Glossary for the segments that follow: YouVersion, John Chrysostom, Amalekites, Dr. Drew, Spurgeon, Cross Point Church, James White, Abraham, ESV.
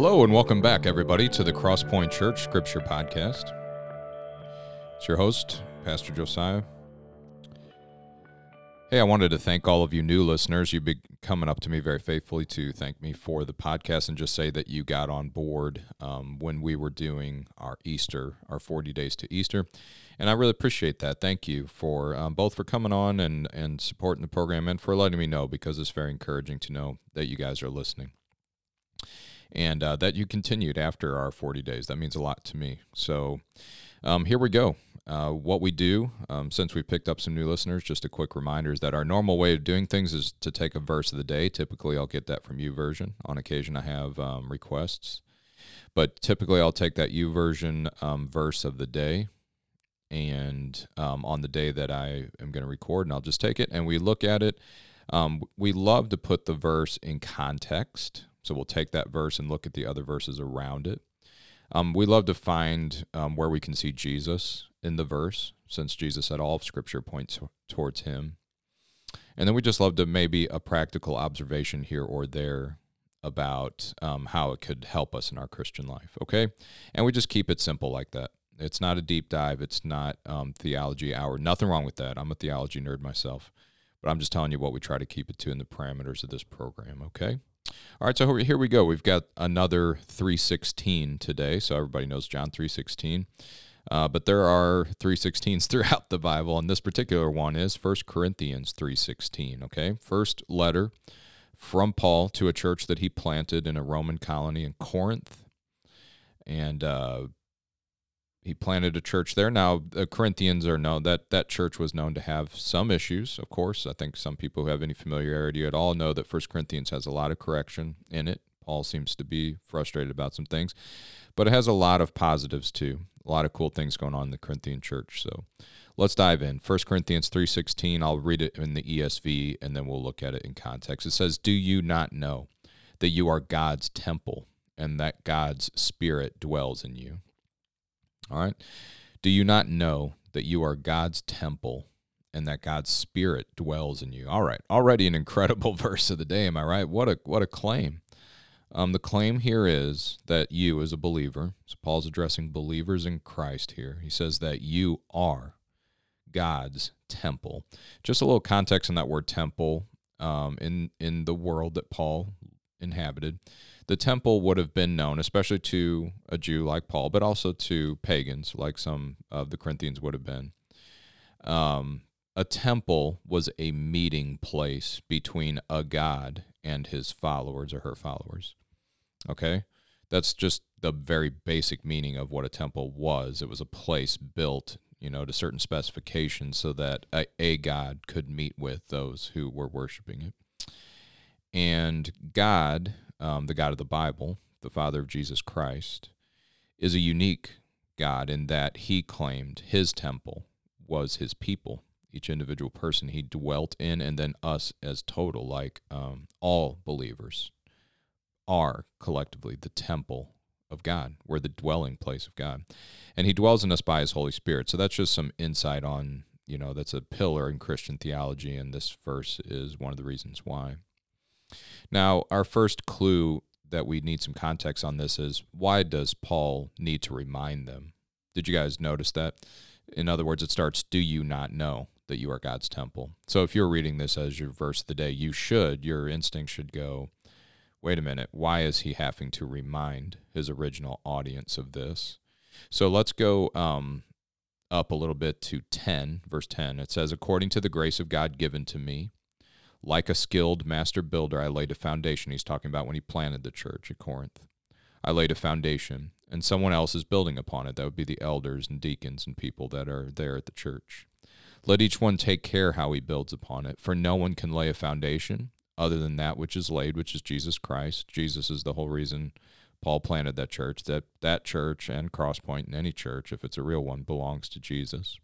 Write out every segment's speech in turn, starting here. Hello and welcome back, everybody, to the Cross Point Church Scripture Podcast. It's your host, Pastor Josiah. Hey, I wanted to thank all of you new listeners. You've been coming up to me very faithfully to thank me for the podcast and just say that you got on board when we were doing our Easter, our 40 days to Easter. And I really appreciate that. Thank you for both for coming on and supporting the program and for letting me know, because it's very encouraging to know that you guys are listening. And that you continued after our 40 days. That means a lot to me. So here we go. What we do, since we picked up some new listeners, just a quick reminder is that our normal way of doing things is to take a verse of the day. Typically, I'll get that from YouVersion. On occasion, I have requests. But typically, I'll take that YouVersion verse of the day. And on the day that I am going to record, and I'll just take it, and we look at it. We love to put the verse in context. So we'll take that verse and look at the other verses around it. We love to find where we can see Jesus in the verse, since Jesus said all of Scripture points towards him. And then we just love to maybe a practical observation here or there about how it could help us in our Christian life, okay? And we just keep it simple like that. It's not a deep dive. It's not theology hour. Nothing wrong with that. I'm a theology nerd myself. But I'm just telling you what we try to keep it to in the parameters of this program, okay? All right, so here we go. We've got another 3:16 today, so everybody knows John 3:16. But there are 3:16s throughout the Bible, and this particular one is 1 Corinthians 3:16, okay? First letter from Paul to a church that he planted in a Roman colony in Corinth, and he planted a church there. Now, the Corinthians are known, that church was known to have some issues, of course. I think some people who have any familiarity at all know that 1 Corinthians has a lot of correction in it. Paul seems to be frustrated about some things, but it has a lot of positives too, a lot of cool things going on in the Corinthian church. So let's dive in. 1 Corinthians 3:16, I'll read it in the ESV, and then we'll look at it in context. It says, "Do you not know that you are God's temple and that God's Spirit dwells in you?" All right. Do you not know that you are God's temple and that God's Spirit dwells in you? All right. Already an incredible verse of the day, am I right? What a claim. The claim here is that you as a believer, so Paul's addressing believers in Christ here. He says that you are God's temple. Just a little context on that word temple in the world that Paul inhabited. The temple would have been known, especially to a Jew like Paul, but also to pagans like some of the Corinthians would have been. A temple was a meeting place between a god and his followers or her followers. Okay? That's just the very basic meaning of what a temple was. It was a place built, to certain specifications so that a god could meet with those who were worshiping it. And God, the God of the Bible, the Father of Jesus Christ, is a unique God in that he claimed his temple was his people, each individual person he dwelt in, and then us as total, like all believers are collectively the temple of God. We're the dwelling place of God. And he dwells in us by his Holy Spirit. So that's just some insight on, that's a pillar in Christian theology, and this verse is one of the reasons why. Now, our first clue that we need some context on this is, why does Paul need to remind them? Did you guys notice that? In other words, it starts, "Do you not know that you are God's temple?" So if you're reading this as your verse of the day, your instinct should go, wait a minute, why is he having to remind his original audience of this? So let's go up a little bit to verse 10. It says, "According to the grace of God given to me, like a skilled master builder, I laid a foundation." He's talking about when he planted the church at Corinth. "I laid a foundation, and someone else is building upon it." That would be the elders and deacons and people that are there at the church. "Let each one take care how he builds upon it, for no one can lay a foundation other than that which is laid, which is Jesus Christ." Jesus is the whole reason Paul planted that church. That church and Cross Point and any church, if it's a real one, belongs to Jesus.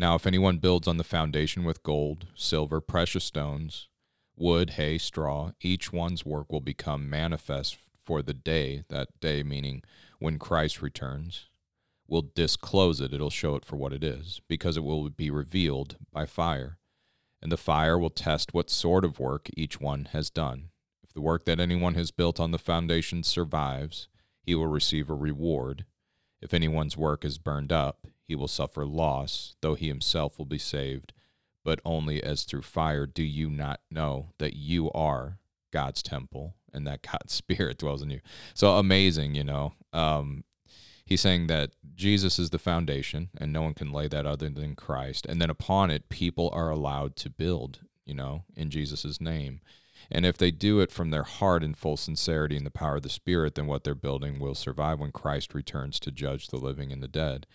"Now, if anyone builds on the foundation with gold, silver, precious stones, wood, hay, straw, each one's work will become manifest, for the day," that day meaning when Christ returns, "will disclose it." It'll show it for what it is, "because it will be revealed by fire. And the fire will test what sort of work each one has done. If The work that anyone has built on the foundation survives. He will receive a reward. If anyone's work is burned up, he will suffer loss, though he himself will be saved, but only as through fire. Do you not know that you are God's temple and that God's Spirit dwells in you? So amazing, you know. He's saying that Jesus is the foundation and no one can lay that other than Christ. And then upon it, people are allowed to build, you know, in Jesus' name. And if they do it from their heart in full sincerity and the power of the Spirit, then what they're building will survive when Christ returns to judge the living and the dead.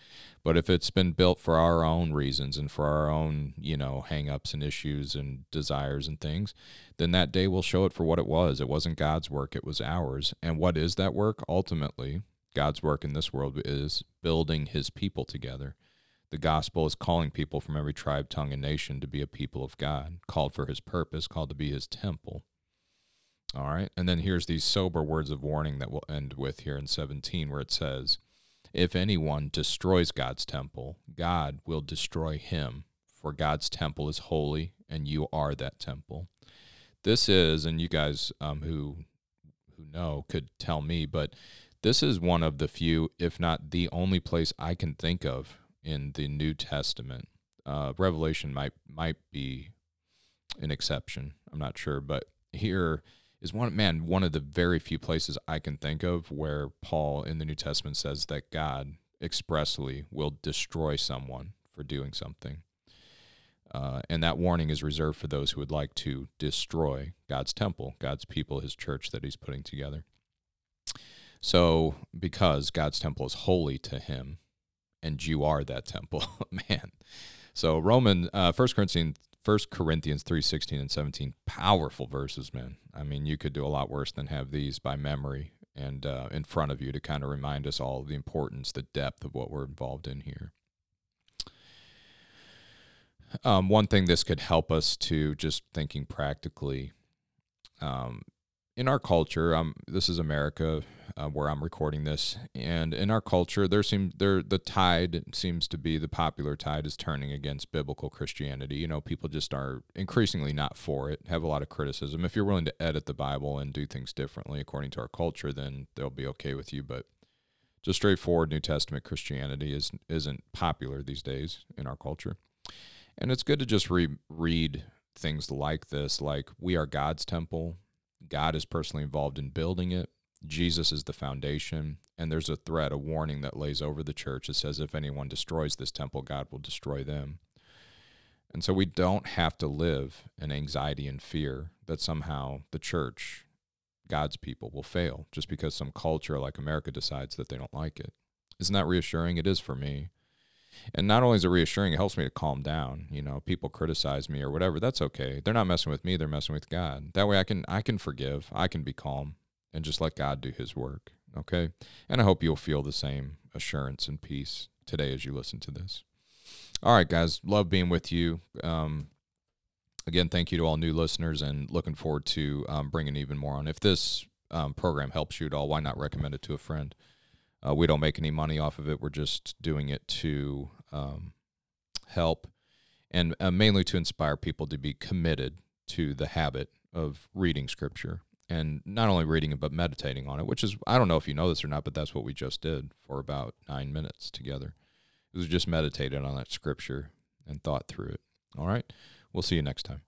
But if it's been built for our own reasons and for our own, you know, hang-ups and issues and desires and things, then that day will show it for what it was. It wasn't God's work, it was ours. And what is that work? Ultimately, God's work in this world is building his people together. The gospel is calling people from every tribe, tongue, and nation to be a people of God, called for his purpose, called to be his temple. All right, and then here's these sober words of warning that we'll end with here in 17, where it says, if anyone destroys God's temple, God will destroy him, for God's temple is holy, and you are that temple. This is, and you guys who know could tell me, but this is one of the few, if not the only place I can think of in the New Testament. Revelation might be an exception. I'm not sure, but here is one of the very few places I can think of where Paul in the New Testament says that God expressly will destroy someone for doing something. And that warning is reserved for those who would like to destroy God's temple, God's people, his church that he's putting together. So because God's temple is holy to him, and you are that temple, man. So 1 Corinthians 3, 16 and 17, powerful verses, man. I mean, you could do a lot worse than have these by memory and in front of you to kind of remind us all of the importance, the depth of what we're involved in here. One thing this could help us to, just thinking practically, in our culture, this is America, where I'm recording this, and in our culture, the tide seems to be, the popular tide is turning against biblical Christianity. You know, people just are increasingly not for it, have a lot of criticism. If you're willing to edit the Bible and do things differently according to our culture, then they'll be okay with you. But just straightforward New Testament Christianity isn't popular these days in our culture. And it's good to just read things like this, like we are God's temple. God is personally involved in building it. Jesus is the foundation. And there's a threat, a warning that lays over the church. It says, if anyone destroys this temple, God will destroy them. And so we don't have to live in anxiety and fear that somehow the church, God's people, will fail just because some culture like America decides that they don't like it. Isn't that reassuring? It is for me. And not only is it reassuring, it helps me to calm down. You know, people criticize me or whatever. That's okay. They're not messing with me. They're messing with God. That way I can forgive. I can be calm and just let God do his work, okay? And I hope you'll feel the same assurance and peace today as you listen to this. All right, guys. Love being with you. Again, thank you to all new listeners and looking forward to bringing even more on. If this program helps you at all, why not recommend it to a friend? We don't make any money off of it. We're just doing it to help and mainly to inspire people to be committed to the habit of reading Scripture and not only reading it but meditating on it, which is, I don't know if you know this or not, but that's what we just did for about 9 minutes together. It was just meditated on that Scripture and thought through it. All right, we'll see you next time.